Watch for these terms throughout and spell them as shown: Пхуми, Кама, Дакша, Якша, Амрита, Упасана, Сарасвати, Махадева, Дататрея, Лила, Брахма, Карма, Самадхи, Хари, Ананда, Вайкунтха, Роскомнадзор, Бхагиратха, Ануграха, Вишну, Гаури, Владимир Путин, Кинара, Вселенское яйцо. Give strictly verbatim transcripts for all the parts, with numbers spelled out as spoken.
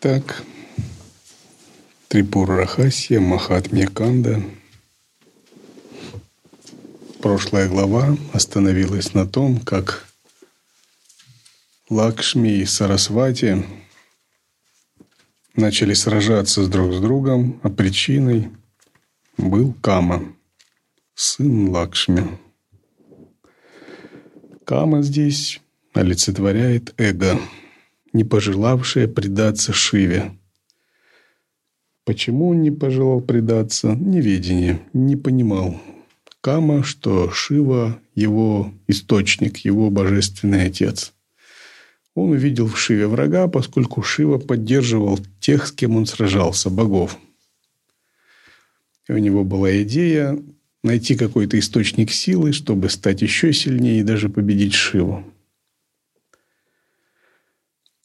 Так, Трипура Рахасия, Махатмья Канда. Прошлая глава остановилась на том, как Лакшми и Сарасвати начали сражаться друг с другом, а причиной был Кама, сын Лакшми. Кама здесь олицетворяет эго, не пожелавшее предаться Шиве. Почему он не пожелал предаться? Неведение, не понимал Кама, что Шива – его источник, его божественный отец. Он увидел в Шиве врага, поскольку Шива поддерживал тех, с кем он сражался, богов. И у него была идея найти какой-то источник силы, чтобы стать еще сильнее и даже победить Шиву.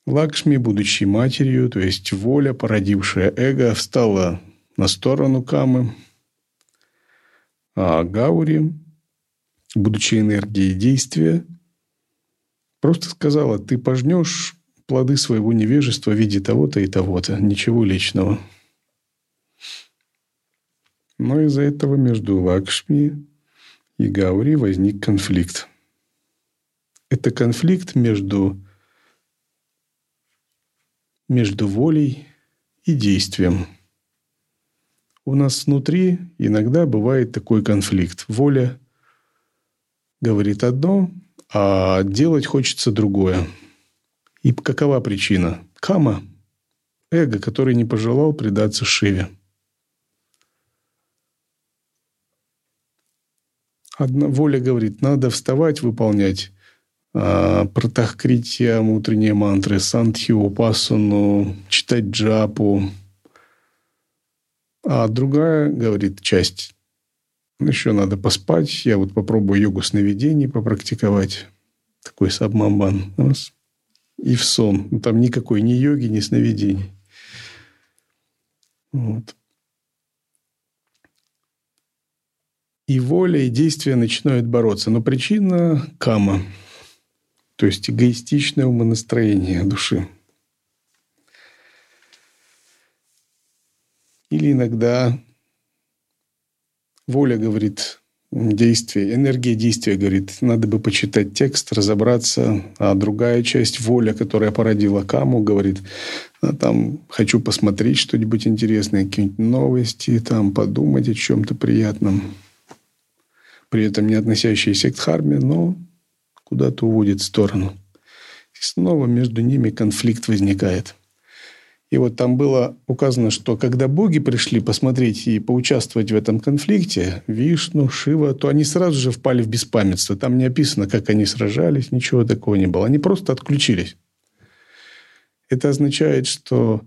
Лакшми, будучи матерью, то есть воля, породившая эго, встала на сторону Камы. А Гаури, будучи энергией действия, просто сказала: ты пожнешь плоды своего невежества в виде того-то и того-то, ничего личного. Но из-за этого между Лакшми и Гаури возник конфликт. Это конфликт между, между волей и действием. У нас внутри иногда бывает такой конфликт. Воля говорит одно, а делать хочется другое. И какова причина? Кама, эго, который не пожелал предаться Шиве. Одна воля говорит: надо вставать, выполнять а, пратахкрития, утренние мантры, сандхью, упасану, читать джапу. А другая говорит часть: еще надо поспать. Я вот попробую йогу сновидений попрактиковать. Такой сабмамбан. Раз. И в сон. Там никакой ни йоги, ни сновидений. Вот. И воля, и действие начинают бороться. Но причина – кама. То есть эгоистичное умонастроение души. Или иногда... Воля говорит, действие, энергия действия говорит, надо бы почитать текст, разобраться. А другая часть, воля, которая породила Каму, говорит: а там хочу посмотреть что-нибудь интересное, какие-нибудь новости, там подумать о чем-то приятном. При этом не относящиеся к дхарме, но куда-то уводит в сторону. И снова между ними конфликт возникает. И вот там было указано, что когда боги пришли посмотреть и поучаствовать в этом конфликте, Вишну, Шива, то они сразу же впали в беспамятство. Там не описано, как они сражались, ничего такого не было. Они просто отключились. Это означает, что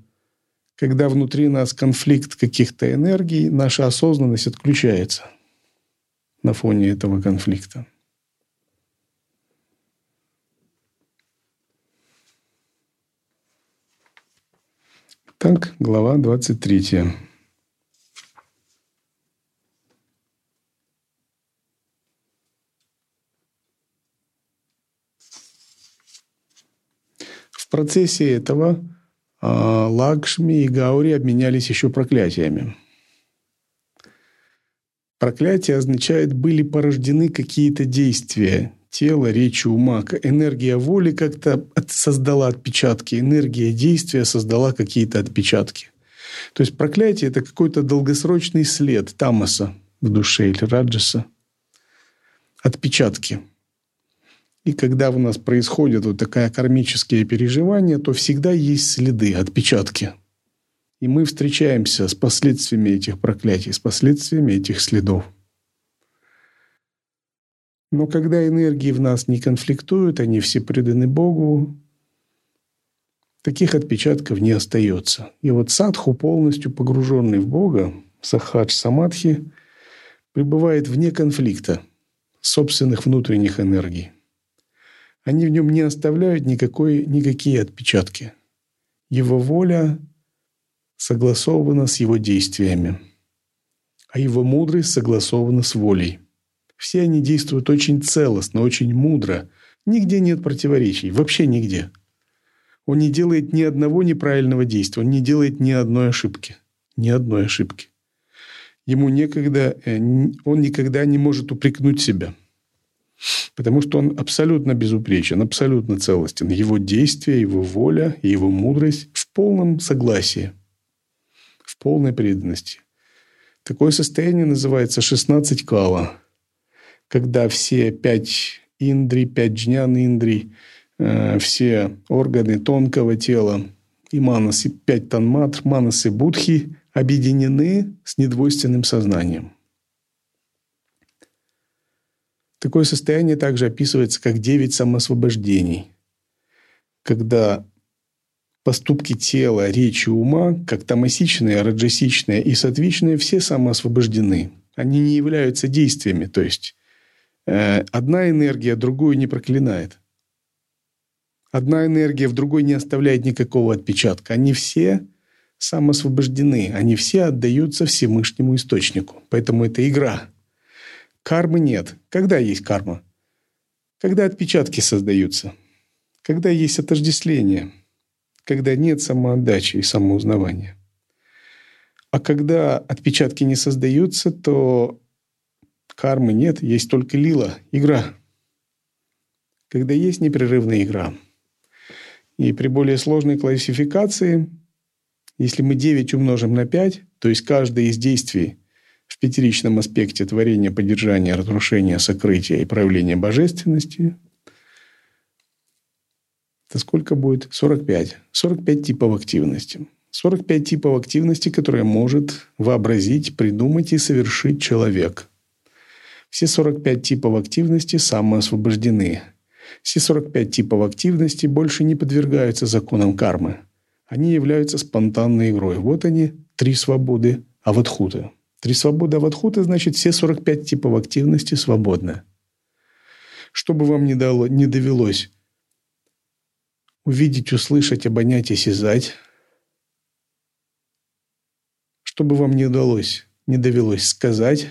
когда внутри нас конфликт каких-то энергий, наша осознанность отключается на фоне этого конфликта. Так, глава двадцать третья. В процессе этого Лакшми и Гаури обменялись еще проклятиями. Проклятие означает, были порождены какие-то действия тела, речи, ума. Энергия воли как-то создала отпечатки. Энергия действия создала какие-то отпечатки. То есть проклятие – это какой-то долгосрочный след тамаса в душе или раджаса. Отпечатки. И когда у нас происходит вот такое кармическое переживание, то всегда есть следы, отпечатки. И мы встречаемся с последствиями этих проклятий, с последствиями этих следов. Но когда энергии в нас не конфликтуют, они все преданы Богу, таких отпечатков не остается. И вот садху, полностью погруженный в Бога, сахадж самадхи, пребывает вне конфликта собственных внутренних энергий. Они в нем не оставляют никакой, никакие отпечатки. Его воля согласована с его действиями, а его мудрость согласована с волей. Все они действуют очень целостно, очень мудро. Нигде нет противоречий. Вообще нигде. Он не делает ни одного неправильного действия, он не делает ни одной ошибки. Ни одной ошибки. Ему некогда, он никогда не может упрекнуть себя. Потому что он абсолютно безупречен, абсолютно целостен. Его действия, его воля, его мудрость в полном согласии, в полной преданности. Такое состояние называется шестнадцать кала, когда все пять индри, пять джнян индри, э, все органы тонкого тела и манас, и пять танматр, манас и будхи объединены с недвойственным сознанием. Такое состояние также описывается как девять самоосвобождений, когда поступки тела, речи, ума, как тамасичные, раджасичные и сатвичные, все самоосвобождены. Они не являются действиями, то есть э, одна энергия другую не проклинает. Одна энергия в другой не оставляет никакого отпечатка. Они все самоосвобождены, они все отдаются всемышнему источнику. Поэтому это игра. Кармы нет. Когда есть карма? Когда отпечатки создаются. Когда есть отождествление. Когда нет самоотдачи и самоузнавания. А когда отпечатки не создаются, то кармы нет, есть только лила, игра. Когда есть непрерывная игра. И при более сложной классификации, если мы девять умножим на пять, то есть каждое из действий в пятеричном аспекте творения, поддержания, разрушения, сокрытия и проявления божественности, то сколько будет? сорок пять. сорок пять типов активности. сорок пять типов активности, которые может вообразить, придумать и совершить человек. Все сорок пять типов активности самоосвобождены. Все сорок пять типов активности больше не подвергаются законам кармы. Они являются спонтанной игрой. Вот они, три свободы аватхуты. Три свободы аватхуты, значит, все сорок пять типов активности свободны. Что бы вам ни дало, не довелось увидеть, услышать, обонять, осязать, что бы вам не удалось, не довелось сказать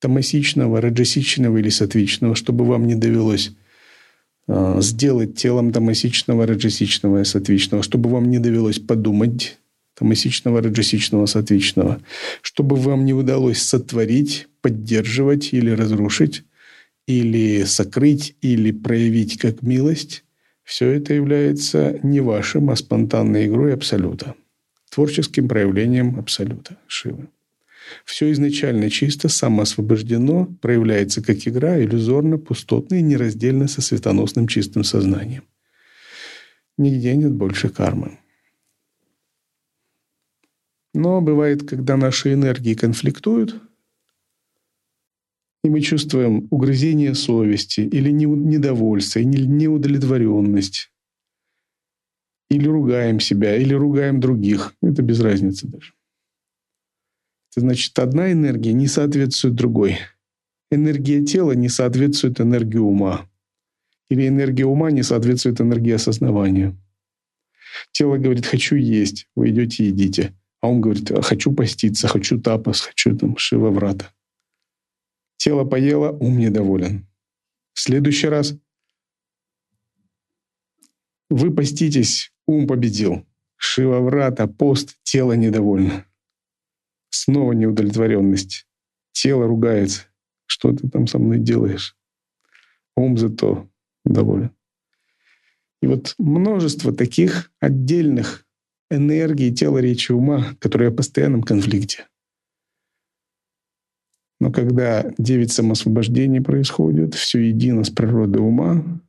тамасичного, раджасичного или сатвичного, что бы вам не довелось э, сделать телом тамасичного, раджасичного и сатвичного, что бы вам не довелось подумать тамасичного, раджасичного, сатвичного, что бы вам не удалось сотворить, поддерживать или разрушить, или сокрыть, или проявить как милость, все это является не вашим, а спонтанной игрой Абсолюта, творческим проявлением Абсолюта, Шивы. Все изначально чисто, самоосвобождено, проявляется как игра, иллюзорно, пустотно и нераздельно со светоносным чистым сознанием. Нигде нет больше кармы. Но бывает, когда наши энергии конфликтуют, и мы чувствуем угрызение совести, или недовольство, или неудовлетворенность, или ругаем себя, или ругаем других. Это без разницы даже. Это значит, одна энергия не соответствует другой. Энергия тела не соответствует энергии ума. Или энергия ума не соответствует энергии осознавания. Тело говорит «хочу есть», вы идете и едите. А ум говорит «хочу поститься», «хочу тапас», «хочу там, шива-врата». Тело поело, ум недоволен. В следующий раз вы поститесь, ум победил. Шива-врата, пост, тело недовольно. Снова неудовлетворенность. Тело ругается. Что ты там со мной делаешь? Ум зато доволен. И вот множество таких отдельных энергий, тела, речи, ума, которые в постоянном конфликте. Но когда девять самоосвобождений происходит, все едино с природой ума,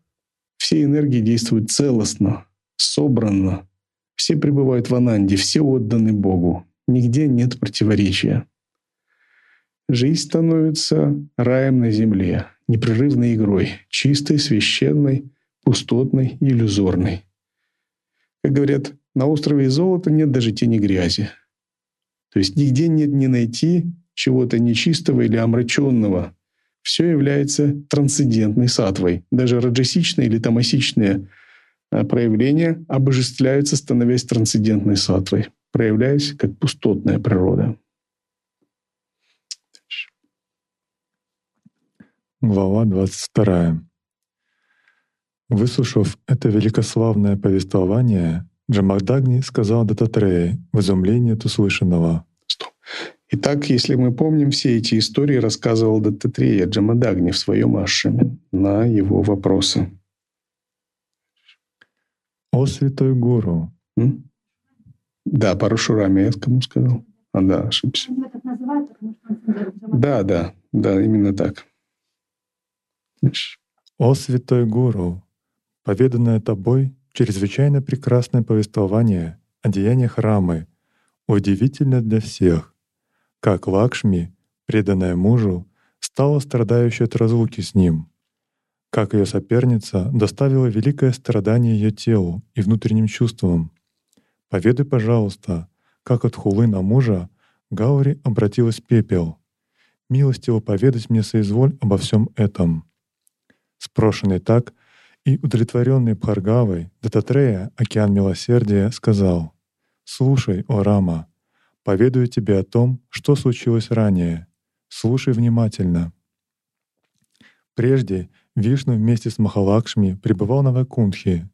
все энергии действуют целостно, собранно, все пребывают в ананде, все отданы Богу, нигде нет противоречия. Жизнь становится раем на земле, непрерывной игрой, чистой, священной, пустотной и иллюзорной. Как говорят, на острове золота нет даже тени грязи. То есть нигде нет не найти чего-то нечистого или омраченного. Все является трансцендентной сатвой. Даже раджасичные или тамасичные проявления обожествляются, становясь трансцендентной сатвой, проявляясь как пустотная природа. Глава двадцать вторая. Выслушав это великославное повествование, Джамардагни сказал Дататрее в изумлении от услышанного. Стоп. Итак, если мы помним, все эти истории рассказывал Дататрея Джамадагни в своем ашраме на его вопросы. О святой гуру. М? Да, Парашураме я кому сказал. А, да, ошибся. Да, да, да, именно так. О святой гуру, поведанное тобой чрезвычайно прекрасное повествование о деяниях Рамы, удивительно для всех, как Лакшми, преданная мужу, стала страдающей от разлуки с ним, как ее соперница доставила великое страдание ее телу и внутренним чувствам. Поведай, пожалуйста, как от хулы на мужа Гаури обратилась в пепел. Милостиво поведать мне соизволь обо всем этом. Спрошенный так и удовлетворенный Бхаргавой, Дататрея, океан милосердия, сказал: «Слушай, о Рама, поведаю тебе о том, что случилось ранее. Слушай внимательно». Прежде Вишну вместе с Махалакшми пребывал на Вайкунтхе.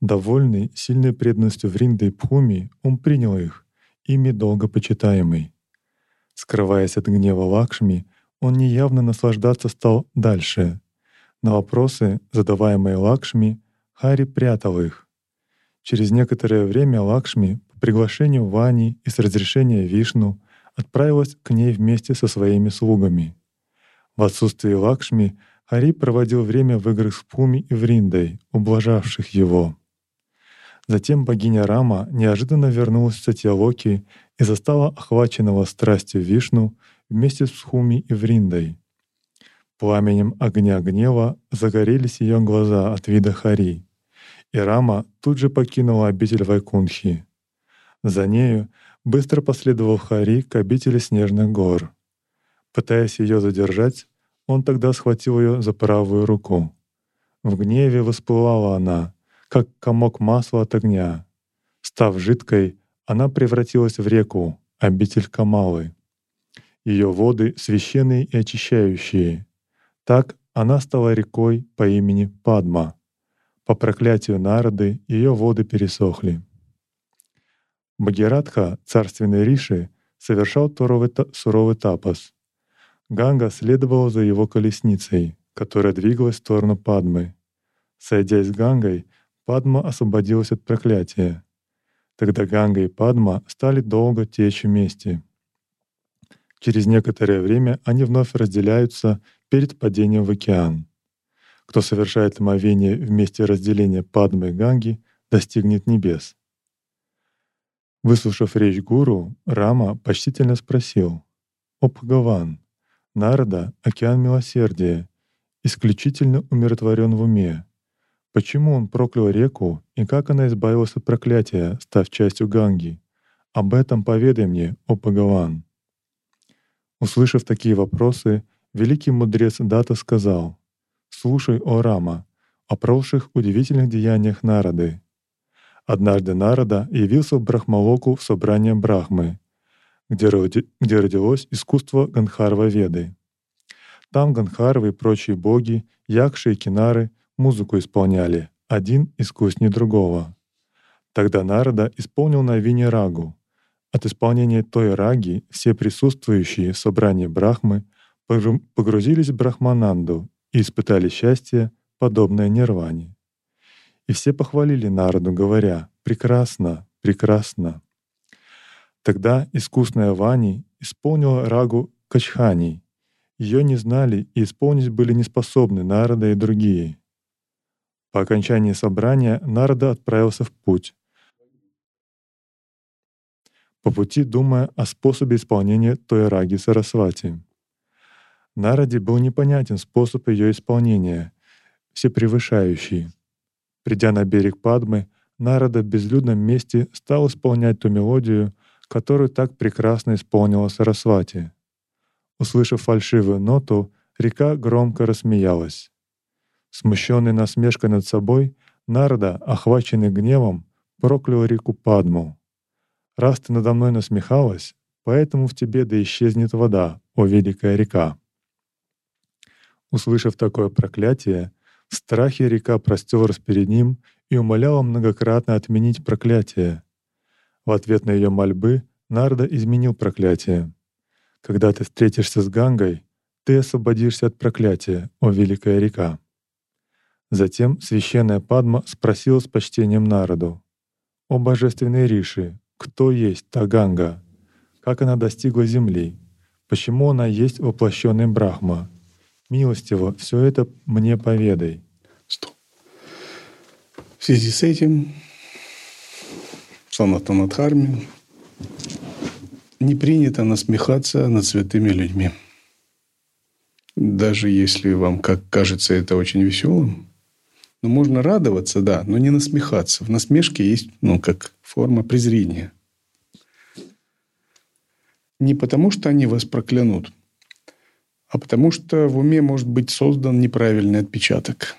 Довольный сильной преданностью Вринды и Пхуми, он принял их, ими долго почитаемый. Скрываясь от гнева Лакшми, он неявно наслаждаться стал дальше. На вопросы, задаваемые Лакшми, Хари прятал их. Через некоторое время Лакшми по приглашению Вани и с разрешения Вишну отправилась к ней вместе со своими слугами. В отсутствие Лакшми Хари проводил время в играх с Пхуми и Вриндой, ублажавших его. Затем богиня Рама неожиданно вернулась в Сатьялоки и застала охваченного страстью Вишну вместе с Пхуми и Вриндой. Пламенем огня гнева загорелись ее глаза от вида Хари, и Рама тут же покинула обитель Вайкунтхи. За нею быстро последовал Хари к обители Снежных гор. Пытаясь ее задержать, он тогда схватил ее за правую руку. В гневе воспылала она, как комок масла от огня. Став жидкой, она превратилась в реку, обитель Камалы. Ее воды священные и очищающие. Так она стала рекой по имени Падма. По проклятию Нарады ее воды пересохли. Бхагиратха, царственный Риши, совершал суровый тапас. Ганга следовала за его колесницей, которая двигалась в сторону Падмы. Сойдясь с Гангой, Падма освободилась от проклятия. Тогда Ганга и Падма стали долго течь вместе. Через некоторое время они вновь разделяются перед падением в океан. Кто совершает омовение вместе разделения Падмы и Ганги, достигнет небес. Выслушав речь гуру, Рама почтительно спросил: «О Бхагаван, Нарада, океан милосердия, исключительно умиротворен в уме. Почему он проклял реку и как она избавилась от проклятия, став частью Ганги? Об этом поведай мне, о Бхагаван». Услышав такие вопросы, великий мудрец Дата сказал: «Слушай, о Рама, о прошлых удивительных деяниях Нарады. Однажды Нарада явился в Брахмалоку в собрании Брахмы, где родилось искусство Гандхарва-веды. Там Гандхарвы и прочие боги, Якши и Кинары, музыку исполняли, один искуснее другого. Тогда Нарада исполнил на вине рагу. От исполнения той раги все присутствующие в собрании Брахмы погрузились в Брахмананду и испытали счастье, подобное нирване. И все похвалили Нараду, говоря: прекрасно, прекрасно. Тогда искусная Вани исполнила рагу Качхани. Ее не знали и исполнить были неспособны Нарада и другие. По окончании собрания Нарада отправился в путь, по пути думая о способе исполнения той раги Сарасвати. Нараде был непонятен способ ее исполнения, всепревышающий. Придя на берег Падмы, Нарада в безлюдном месте стал исполнять ту мелодию, которую так прекрасно исполнила Сарасвати. Услышав фальшивую ноту, река громко рассмеялась. Смущенный насмешкой над собой, Нарада, охваченный гневом, проклял реку Падму. «Раз ты надо мной насмехалась, поэтому в тебе да исчезнет вода, о великая река». Услышав такое проклятие, В страхе река простёлась перед ним и умоляла многократно отменить проклятие. В ответ на ее мольбы Нарада изменил проклятие. «Когда ты встретишься с Гангой, ты освободишься от проклятия, о великая река». Затем священная Падма спросила с почтением Нараду: «О божественной Риши, кто есть та Ганга? Как она достигла земли? Почему она есть воплощенный Брахма? Милостиво, все это мне поведай». Стоп. В связи с этим Санатанадхарме не принято насмехаться над святыми людьми. Даже если вам, как кажется, это очень веселым, но можно радоваться, да, но не насмехаться. В насмешке есть, ну, как форма презрения. Не потому, что они вас проклянут, а потому, что в уме может быть создан неправильный отпечаток.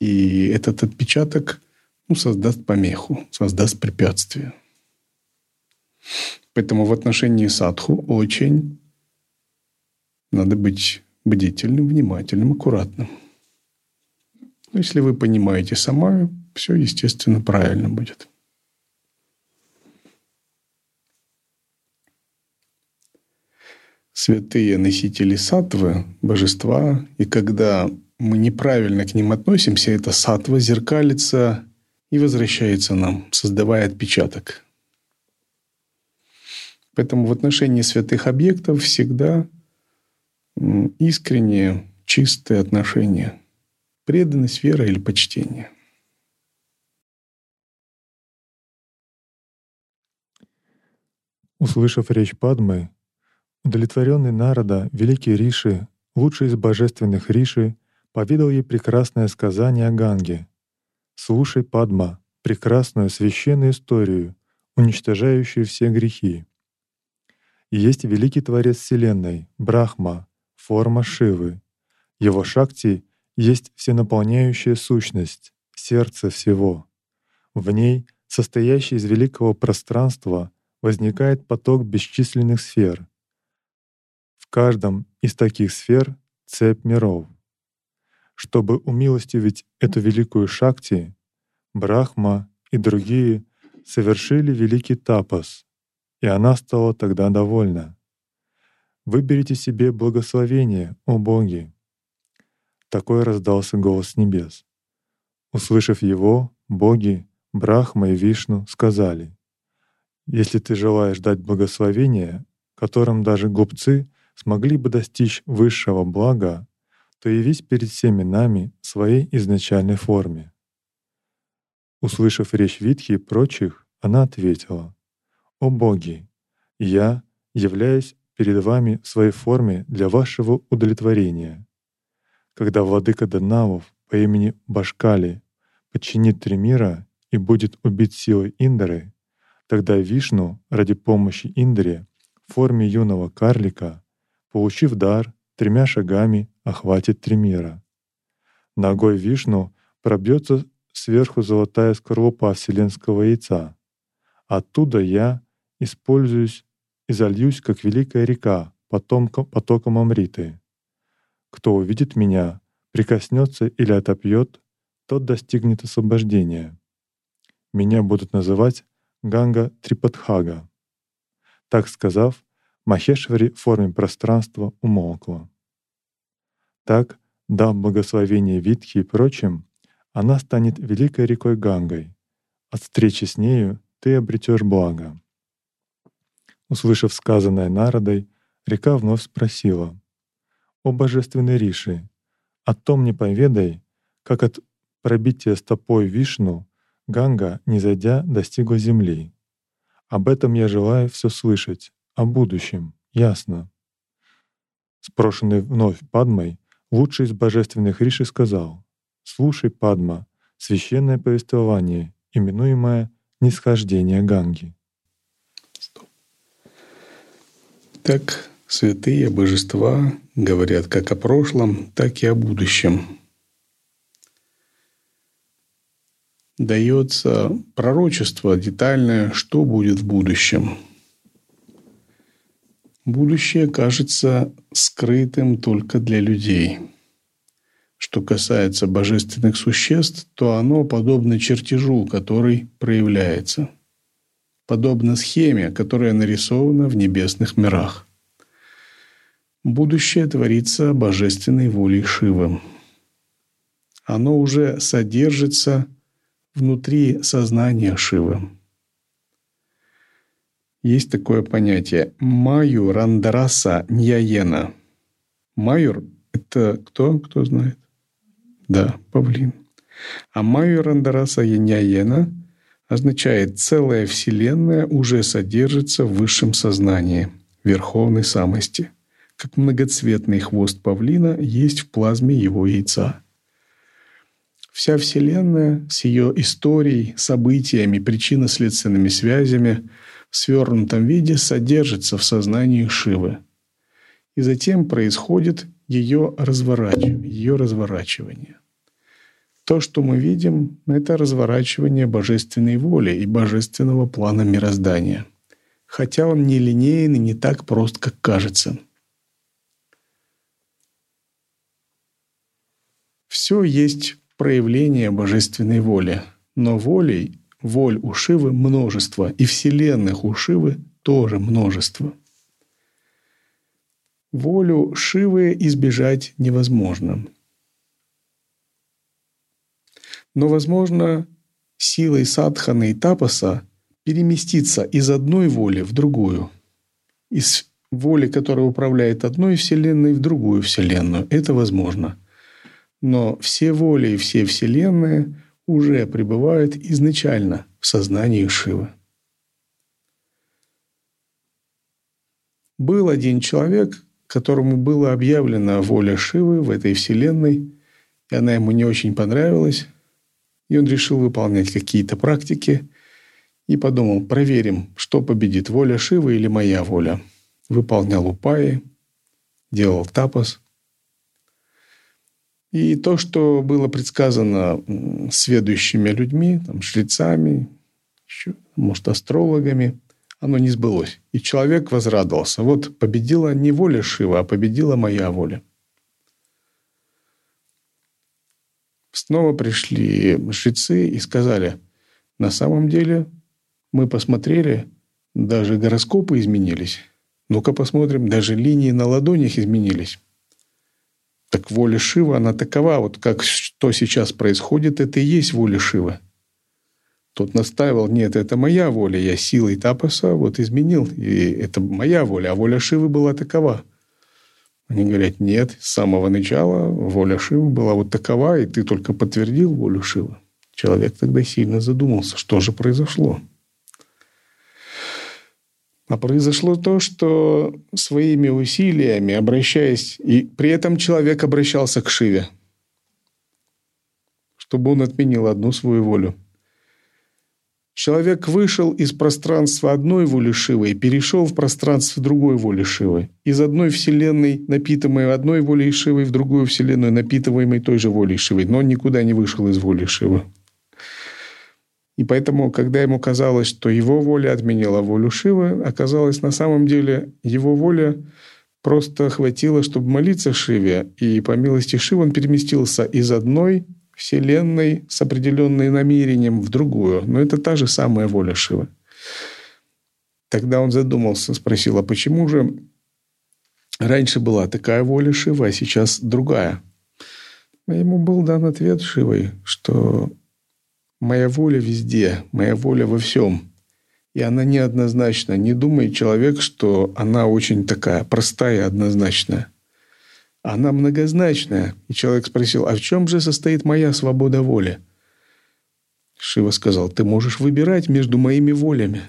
И этот отпечаток, ну, создаст помеху, создаст препятствие. Поэтому в отношении садху очень надо быть бдительным, внимательным, аккуратным. Но если вы понимаете самаю, все, естественно, правильно будет. Святые носители саттвы, божества, и когда мы неправильно к ним относимся, эта саттва зеркалится и возвращается нам, создавая отпечаток. Поэтому в отношении святых объектов всегда искренние, чистые отношения, преданность, вера или почтение. Услышав речь Падмы, удовлетворенный Нарада, великий Риши, лучший из божественных Риши, поведал ей прекрасное сказание о Ганге. «Слушай, Падма, прекрасную священную историю, уничтожающую все грехи. Есть великий творец Вселенной, Брахма, форма Шивы. Его Шакти есть всенаполняющая сущность, сердце всего. В ней, состоящей из великого пространства, возникает поток бесчисленных сфер. В каждом из таких сфер — цепь миров. Чтобы умилостивить эту великую Шакти, Брахма и другие совершили великий тапас, и она стала тогда довольна. Выберите себе благословение, о боги!» Такой раздался голос небес. Услышав его, боги, Брахма и Вишну сказали: «Если ты желаешь дать благословение, которым даже глупцы смогли бы достичь высшего блага, то явись перед всеми нами в своей изначальной форме». Услышав речь Витхи и прочих, она ответила: «О боги, я являюсь перед вами в своей форме для вашего удовлетворения. Когда владыка Данавов по имени Бхаскали подчинит Тремира и будет убит силой Индры, тогда Вишну ради помощи Индре в форме юного карлика, получив дар, тремя шагами охватит Тремира. Ногой Вишну пробьется сверху золотая скорлупа Вселенского яйца. Оттуда я используюсь и зальюсь, как великая река, потомком, потоком Амриты. Кто увидит меня, прикоснется или отопьет, тот достигнет освобождения. Меня будут называть Ганга Трипадхага». Так сказав, Махешвари в форме пространства умолкла. Так, дав благословение Витхи и прочим, она станет великой рекой Гангой. От встречи с нею ты обретешь благо. Услышав сказанное Нарадой, река вновь спросила: «О божественный Риши, о том не поведай, как от пробития стопой Вишну Ганга, не зайдя, достигла земли. Об этом я желаю все слышать, о будущем, ясно». Спрошенный вновь Падмой, лучший из божественных Риши сказал: «Слушай, Падма, священное повествование, именуемое нисхождение Ганги». Стоп. Так святые божества говорят как о прошлом, так и о будущем. Дается пророчество детальное, что будет в будущем. Будущее кажется скрытым только для людей. что касается божественных существ, то оно подобно чертежу, который проявляется, подобно схеме, которая нарисована в небесных мирах. Будущее творится божественной волей Шивы. Оно уже содержится внутри сознания Шивы. Есть такое понятие «маю рандраса ньяена». Маюр — это кто? Кто знает? Да, павлин. А «маю рандраса ньяена» означает «целая Вселенная уже содержится в высшем сознании, верховной самости». Как многоцветный хвост павлина есть в плазме его яйца. Вся Вселенная с ее историей, событиями, причинно-следственными связями в свернутом виде содержится в сознании Шивы. И затем происходит ее разворачивание, ее разворачивание. То, что мы видим, — это разворачивание божественной воли и божественного плана мироздания. Хотя он не линеен и не так прост, как кажется. Все есть проявление божественной воли, но волей, воль у Шивы множество, и вселенных у Шивы тоже множество. Волю Шивы избежать невозможно. Но возможно силой садханы и тапаса переместиться из одной воли в другую, из воли, которая управляет одной вселенной, в другую вселенную. Это возможно. Но все воли и все вселенные уже пребывают изначально в сознании Шивы. Был один человек, которому была объявлена воля Шивы в этой вселенной, и она ему не очень понравилась, и он решил выполнять какие-то практики и подумал: проверим, что победит, воля Шивы или моя воля. Выполнял упаи, делал тапас. И то, что было предсказано сведущими людьми, там, жрецами, еще, может, астрологами, оно не сбылось. И человек возрадовался. Вот победила не воля Шивы, а победила моя воля. Снова пришли жрецы и сказали: на самом деле мы посмотрели, даже гороскопы изменились. Ну-ка посмотрим, даже линии на ладонях изменились. Так воля Шивы, она такова, вот как что сейчас происходит, это и есть воля Шивы. Тот настаивал: нет, это моя воля, я силой тапаса вот изменил, и это моя воля, а воля Шивы была такова. Они говорят: нет, с самого начала воля Шивы была вот такова, и ты только подтвердил волю Шивы. Человек тогда сильно задумался, что же произошло. А произошло то, что своими усилиями, обращаясь, и при этом человек обращался к Шиве, чтобы он отменил одну свою волю. Человек вышел из пространства одной воли Шивы и перешел в пространство другой воли Шивы. Из одной вселенной, напитываемой одной волей Шивы, в другую вселенную, напитываемой той же волей Шивы. Но он никуда не вышел из воли Шивы. И поэтому, когда ему казалось, что его воля отменила волю Шивы, оказалось, на самом деле его воля просто хватило, чтобы молиться Шиве. И по милости Шивы он переместился из одной вселенной с определенным намерением в другую. Но это та же самая воля Шивы. Тогда он задумался, спросил: а почему же раньше была такая воля Шивы, а сейчас другая? Ему был дан ответ Шивой, что моя воля везде, моя воля во всем. И она неоднозначна. Не думает человек, что она очень такая простая, однозначная. Она многозначная. И человек спросил: а в чем же состоит моя свобода воли? Шива сказал: ты можешь выбирать между моими волями.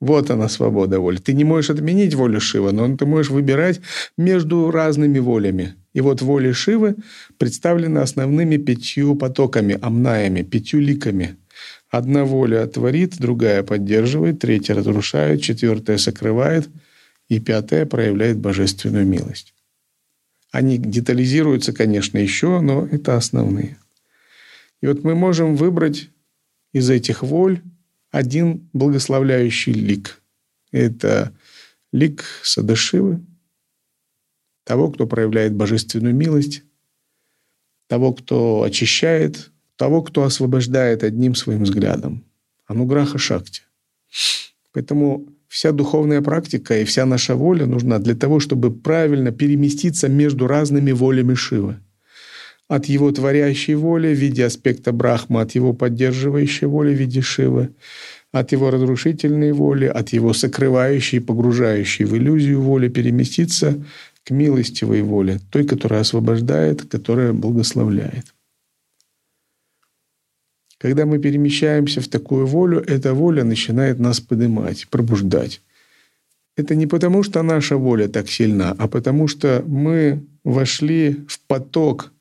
Вот она, свобода воли. Ты не можешь отменить волю Шивы, но ты можешь выбирать между разными волями. И вот воля Шивы представлена основными пятью потоками, амнаями, пятью ликами. Одна воля творит, другая поддерживает, третья разрушает, четвертая сокрывает, и пятая проявляет божественную милость. Они детализируются, конечно, еще, но это основные. И вот мы можем выбрать из этих воль один благословляющий лик. Это лик Садашивы, того, кто проявляет божественную милость. того, кто очищает, того, кто освобождает одним своим взглядом. Ануграха шакти. Поэтому вся духовная практика и вся наша воля нужна для того, чтобы правильно переместиться между разными волями Шивы. От его творящей воли в виде аспекта Брахма, от его поддерживающей воли в виде Шивы, от его разрушительной воли, от его сокрывающей и погружающей в иллюзию воли переместиться к милостивой воле, той, которая освобождает, которая благословляет. Когда мы перемещаемся в такую волю, эта воля начинает нас поднимать, пробуждать. Это не потому, что наша воля так сильна, а потому что мы вошли в поток,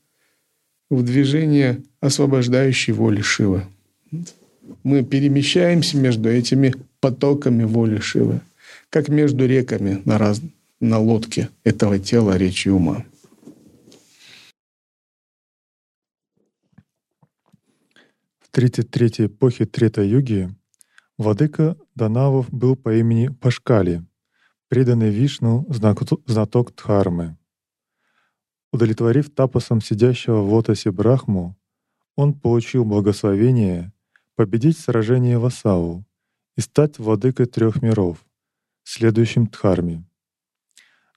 в движение освобождающей воли Шивы. Мы перемещаемся между этими потоками воли Шивы, как между реками на, раз... на лодке этого тела, речи ума. В тридцать третьей эпохе Трета-юги владыка Данавов был по имени Пашкали, преданный Вишну знаток Дхармы. Удовлетворив тапасом сидящего в лотосе Брахму, он получил благословение победить сражение Васаву и стать владыкой трех миров, следующим Дхарме.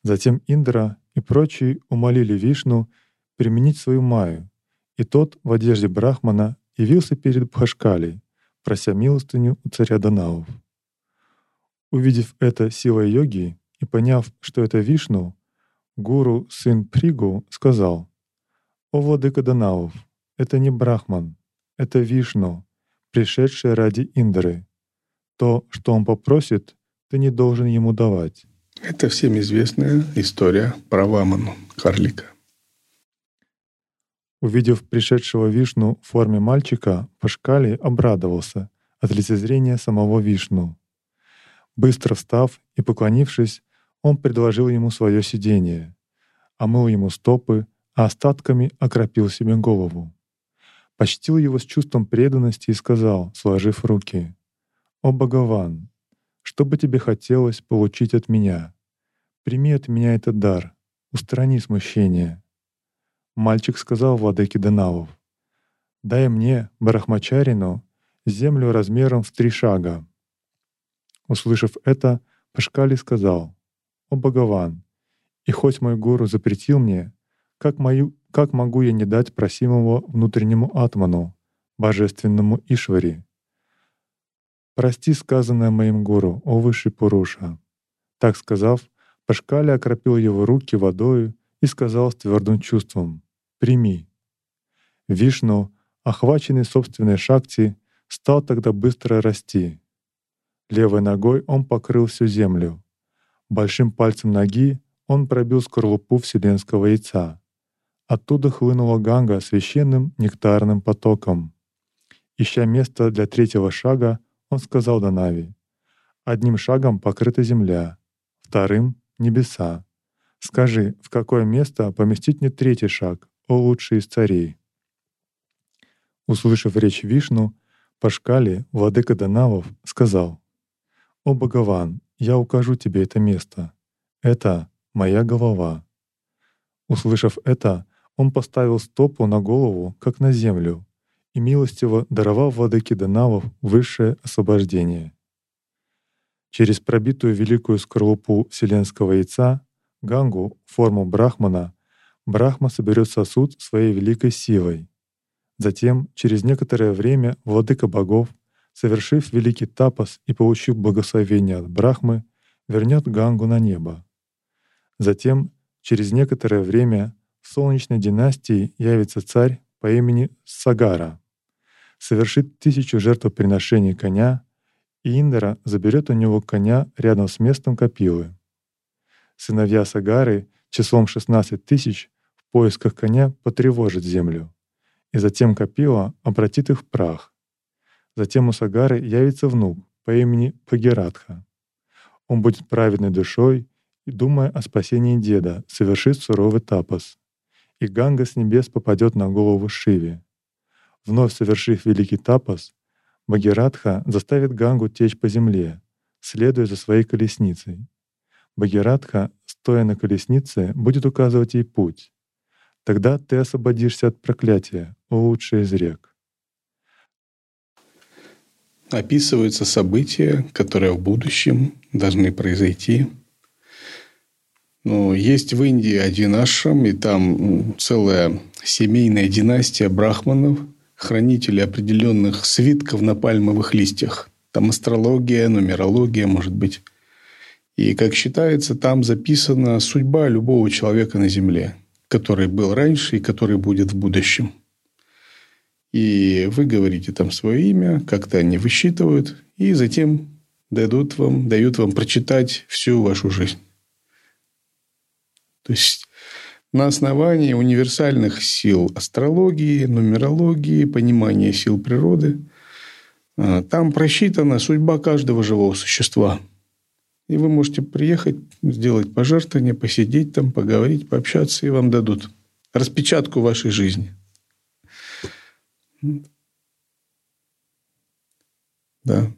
Затем Индра и прочие умолили Вишну применить свою маю, и тот в одежде Брахмана явился перед Бхаскалой, прося милостыню у царя Данавов. Увидев это силой йоги и поняв, что это Вишну, гуру, сын Пригу, сказал: «О владыка Данавов, это не Брахман, это Вишну, пришедший ради Индры. То, что он попросит, ты не должен ему давать». Это всем известная история про Ваману, карлика. Увидев пришедшего Вишну в форме мальчика, Пашкали обрадовался от лицезрения самого Вишну. Быстро встав и поклонившись, он предложил ему свое сидение, омыл ему стопы, а остатками окропил себе голову. Почтил его с чувством преданности и сказал, сложив руки: «О Бхагаван, что бы тебе хотелось получить от меня? Прими от меня этот дар, устрани смущение». Мальчик сказал владыке Данавов: «Дай мне, Брахмачарину, землю размером в три шага». Услышав это, Пашкали сказал: «О Бхагаван, и хоть мой гуру запретил мне, как, мою, как могу я не дать просимого внутреннему атману, божественному Ишвари? Прости сказанное моим гуру, о высший Пуруша». Так сказав, Пашкали окропил его руки водою и сказал с твердым чувством: «Прими». Вишну, охваченный собственной шакти, стал тогда быстро расти. Левой ногой он покрыл всю землю. Большим пальцем ноги он пробил скорлупу Вселенского яйца. Оттуда хлынула Ганга священным нектарным потоком. Ища место для третьего шага, он сказал Данави: «Одним шагом покрыта земля, вторым — небеса. Скажи, в какое место поместить мне третий шаг, о лучший из царей?» Услышав речь Вишну, Пашкали, владыка Данавов, сказал: «О Бхагаван, я укажу тебе это место. Это моя голова». Услышав это, он поставил стопу на голову, как на землю, и милостиво даровал владыке Данавов высшее освобождение. Через пробитую великую скорлупу Вселенского яйца, Гангу, форму Брахмана, Брахма соберет сосуд своей великой силой. Затем, через некоторое время, владыка богов, совершив великий тапас и получив благословение от Брахмы, вернет Гангу на небо. Затем, через некоторое время, в Солнечной династии явится царь по имени Сагара, совершит тысячу жертвоприношений коня, и Индра заберет у него коня рядом с местом Капилы. Сыновья Сагары числом шестнадцать тысяч в поисках коня потревожат землю, и затем Капила обратит их в прах. Затем у Сагары явится внук по имени Бхагиратха. Он будет праведной душой и, думая о спасении деда, совершит суровый тапас, и Ганга с небес попадет на голову Шиве. Вновь совершив великий тапас, Бхагиратха заставит Гангу течь по земле, следуя за своей колесницей. Бхагиратха, стоя на колеснице, будет указывать ей путь. Тогда ты освободишься от проклятия, о лучший из рек. Описываются события, которые в будущем должны произойти. Ну, есть в Индии один ашрам, и там целая семейная династия брахманов, хранителей определенных свитков на пальмовых листьях. Там астрология, нумерология, может быть. И, как считается, там записана судьба любого человека на Земле, который был раньше и который будет в будущем. И вы говорите там свое имя, как-то они высчитывают, и затем дадут вам, дают вам прочитать всю вашу жизнь. То есть на основании универсальных сил астрологии, нумерологии, понимания сил природы, там просчитана судьба каждого живого существа. И вы можете приехать, сделать пожертвование, посидеть там, поговорить, пообщаться, и вам дадут распечатку вашей жизни. Да.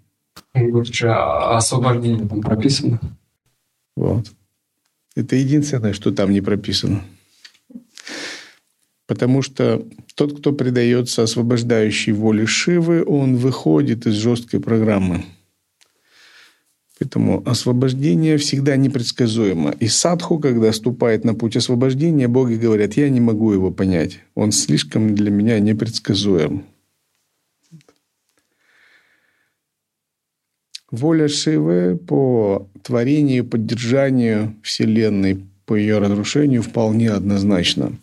Освобождение там прописано. Вот. Это единственное, что там не прописано. Потому что тот, кто предается освобождающей воле Шивы, он выходит из жесткой программы. Поэтому освобождение всегда непредсказуемо. И садху, когда ступает на путь освобождения, боги говорят: я не могу его понять. Он слишком для меня непредсказуем. Воля Шивы по творению и поддержанию Вселенной, по ее разрушению, вполне однозначна.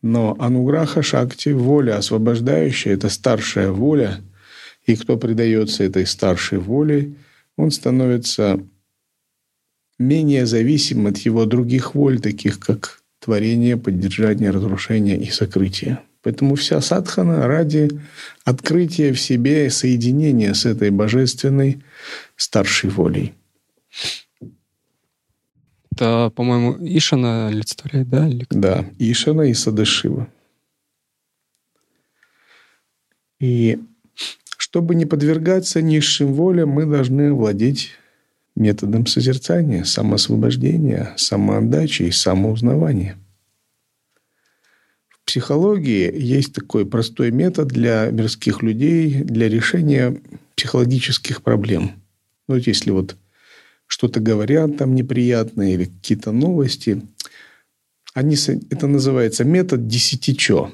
Но ануграха шакти, воля освобождающая, это старшая воля. И кто предается этой старшей воле, он становится менее зависим от его других воль, таких как творение, поддержание, разрушение и сокрытие. Поэтому вся садхана ради открытия в себе и соединения с этой божественной старшей волей. Это, по-моему, Ишана олицетворяет, да? Или... Да, Ишана и Садашива. И чтобы не подвергаться низшим волям, мы должны владеть методом созерцания, самоосвобождения, самоотдачи и самоузнавания. В психологии есть такой простой метод для мирских людей, для решения психологических проблем. Ну, вот если вот что-то говорят там неприятное или какие-то новости, они, это называется метод десятичо.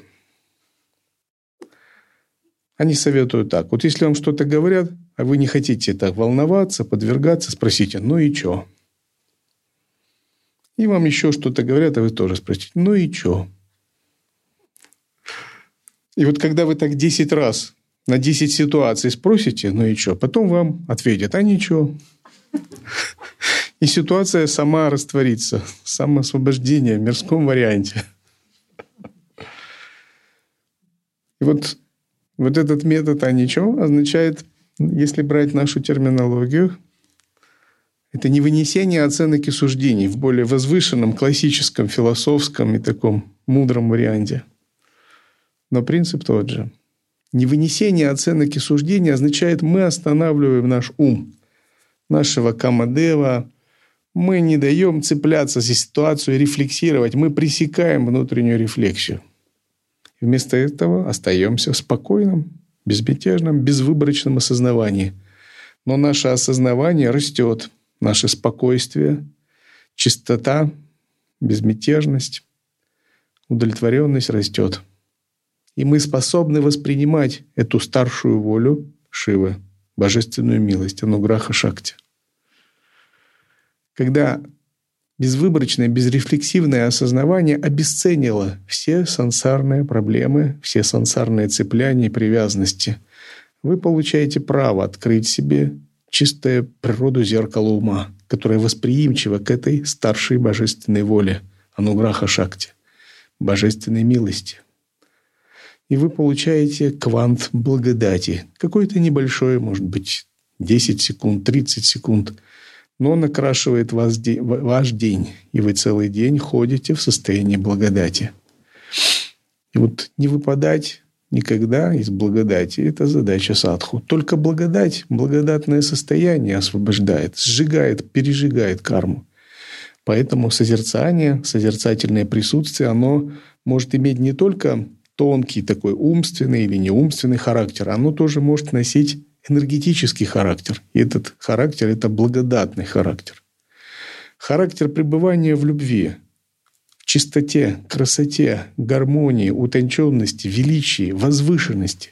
Они советуют так. Вот если вам что-то говорят, а вы не хотите так волноваться, подвергаться, спросите: ну и чё? И вам еще что-то говорят, а вы тоже спросите: ну и чё? И вот когда вы так десять раз на десять ситуаций спросите: ну и чё? Потом вам ответят: а ничего. И ситуация сама растворится. Самоосвобождение в мирском варианте. И вот... Вот этот метод «а ничего» означает, если брать нашу терминологию, это не вынесение оценок и суждений в более возвышенном, классическом, философском и таком мудром варианте. Но принцип тот же. Не вынесение оценок и суждений означает, мы останавливаем наш ум, нашего камадева, мы не даем цепляться за ситуацию и рефлексировать, мы пресекаем внутреннюю рефлексию. Вместо этого остаемся в спокойном, безмятежном, безвыборочном осознавании. Но наше осознавание растет, наше спокойствие, чистота, безмятежность, удовлетворенность растет. И мы способны воспринимать эту старшую волю Шивы, божественную милость, ануграха шакти. Когда безвыборочное, безрефлексивное осознавание обесценило все сансарные проблемы, все сансарные цепляния и привязанности. Вы получаете право открыть себе чистую природу зеркала ума, которое восприимчиво к этой старшей божественной воле, ануграха шакти, божественной милости. И вы получаете квант благодати. Какой-то небольшой, может быть, десять секунд, тридцать секунд. Но он окрашивает вас, ваш день, и вы целый день ходите в состоянии благодати. И вот не выпадать никогда из благодати – это задача садху. Только благодать, благодатное состояние освобождает, сжигает, пережигает карму. Поэтому созерцание, созерцательное присутствие, оно может иметь не только тонкий такой умственный или неумственный характер, оно тоже может носить энергетический характер. И этот характер – это благодатный характер. Характер пребывания в любви, в чистоте, красоте, гармонии, утонченности, величии, возвышенности.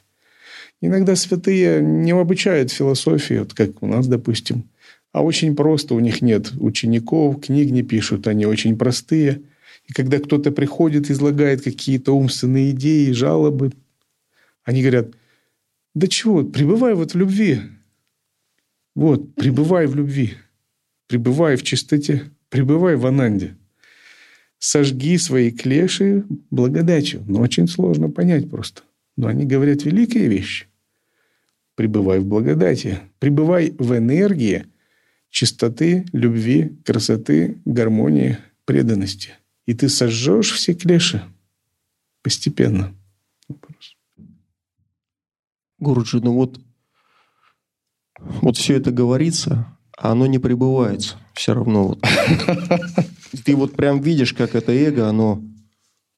Иногда святые не обучают философии, вот как у нас, допустим, а очень просто, у них нет учеников, книг не пишут, они очень простые. И когда кто-то приходит, излагает какие-то умственные идеи, жалобы, они говорят: да чего, пребывай вот в любви. Вот, пребывай в любви, пребывай в чистоте, пребывай в ананде. Сожги свои клеши благодатью. Но очень сложно понять просто. Но они говорят великие вещи. Пребывай в благодати, пребывай в энергии чистоты, любви, красоты, гармонии, преданности. И ты сожжешь все клеши постепенно. Вопрос. Гуруджи, ну вот, вот все это говорится, а оно не пребывается. Все равно вот. Ты вот прям видишь, как это эго, оно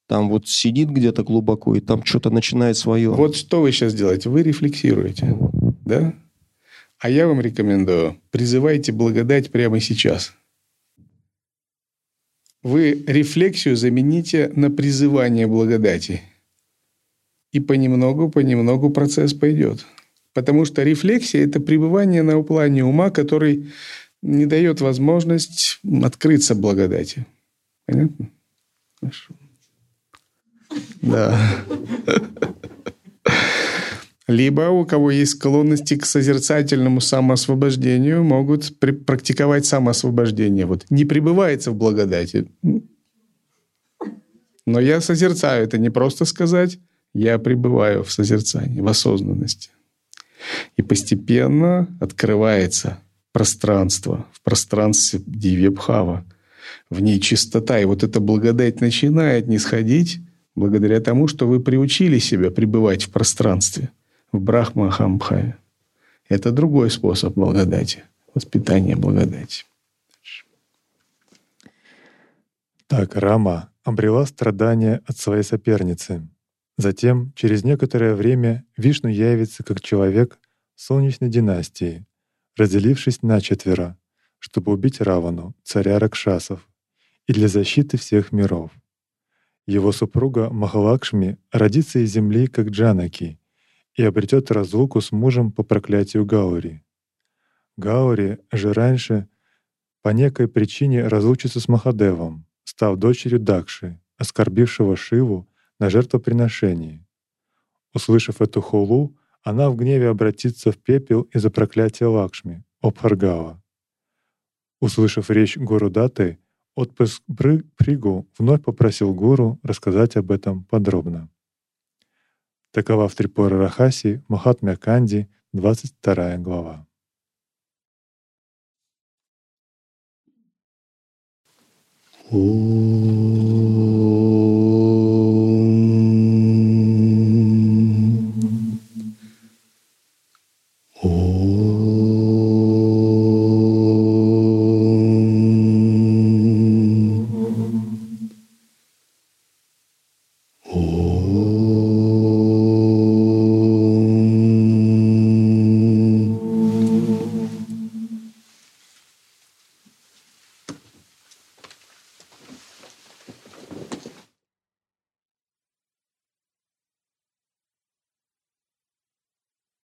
там вот сидит где-то глубоко, и там что-то начинает свое. Вот что вы сейчас делаете? Вы рефлексируете, да? А я вам рекомендую, призывайте благодать прямо сейчас. Вы рефлексию замените на призывание благодати. И понемногу, понемногу процесс пойдет. Потому что рефлексия – это пребывание на плане ума, который не дает возможность открыться благодати. Понятно? Хорошо. Да. Либо у кого есть склонности к созерцательному самоосвобождению, могут при- практиковать самоосвобождение. Вот. Не пребывается в благодати. Но я созерцаю. Это не просто сказать. Я пребываю в созерцании, в осознанности. И постепенно открывается пространство. В пространстве Дивья-бхава. В ней чистота. И вот эта благодать начинает нисходить благодаря тому, что вы приучили себя пребывать в пространстве. В брахма-ахамбхаве. Это другой способ благодати, воспитания благодати. Так Рама обрела страдания от своей соперницы. Затем, через некоторое время, Вишну явится как человек Солнечной династии, разделившись на четверо, чтобы убить Равану, царя Ракшасов, и для защиты всех миров. Его супруга Махалакшми родится из земли как Джанаки и обретет разлуку с мужем по проклятию Гаури. Гаури же раньше по некой причине разлучится с Махадевом, став дочерью Дакши, оскорбившего Шиву на жертвоприношении. Услышав эту хулу, она в гневе обратится в пепел из-за проклятия Лакшми, Обхаргава. Услышав речь Гуру Даты, отпуск Пригу вновь попросил Гуру рассказать об этом подробно. Такова в Трипура Рахасии Махатмья Канди, двадцать вторая глава. О-о-о.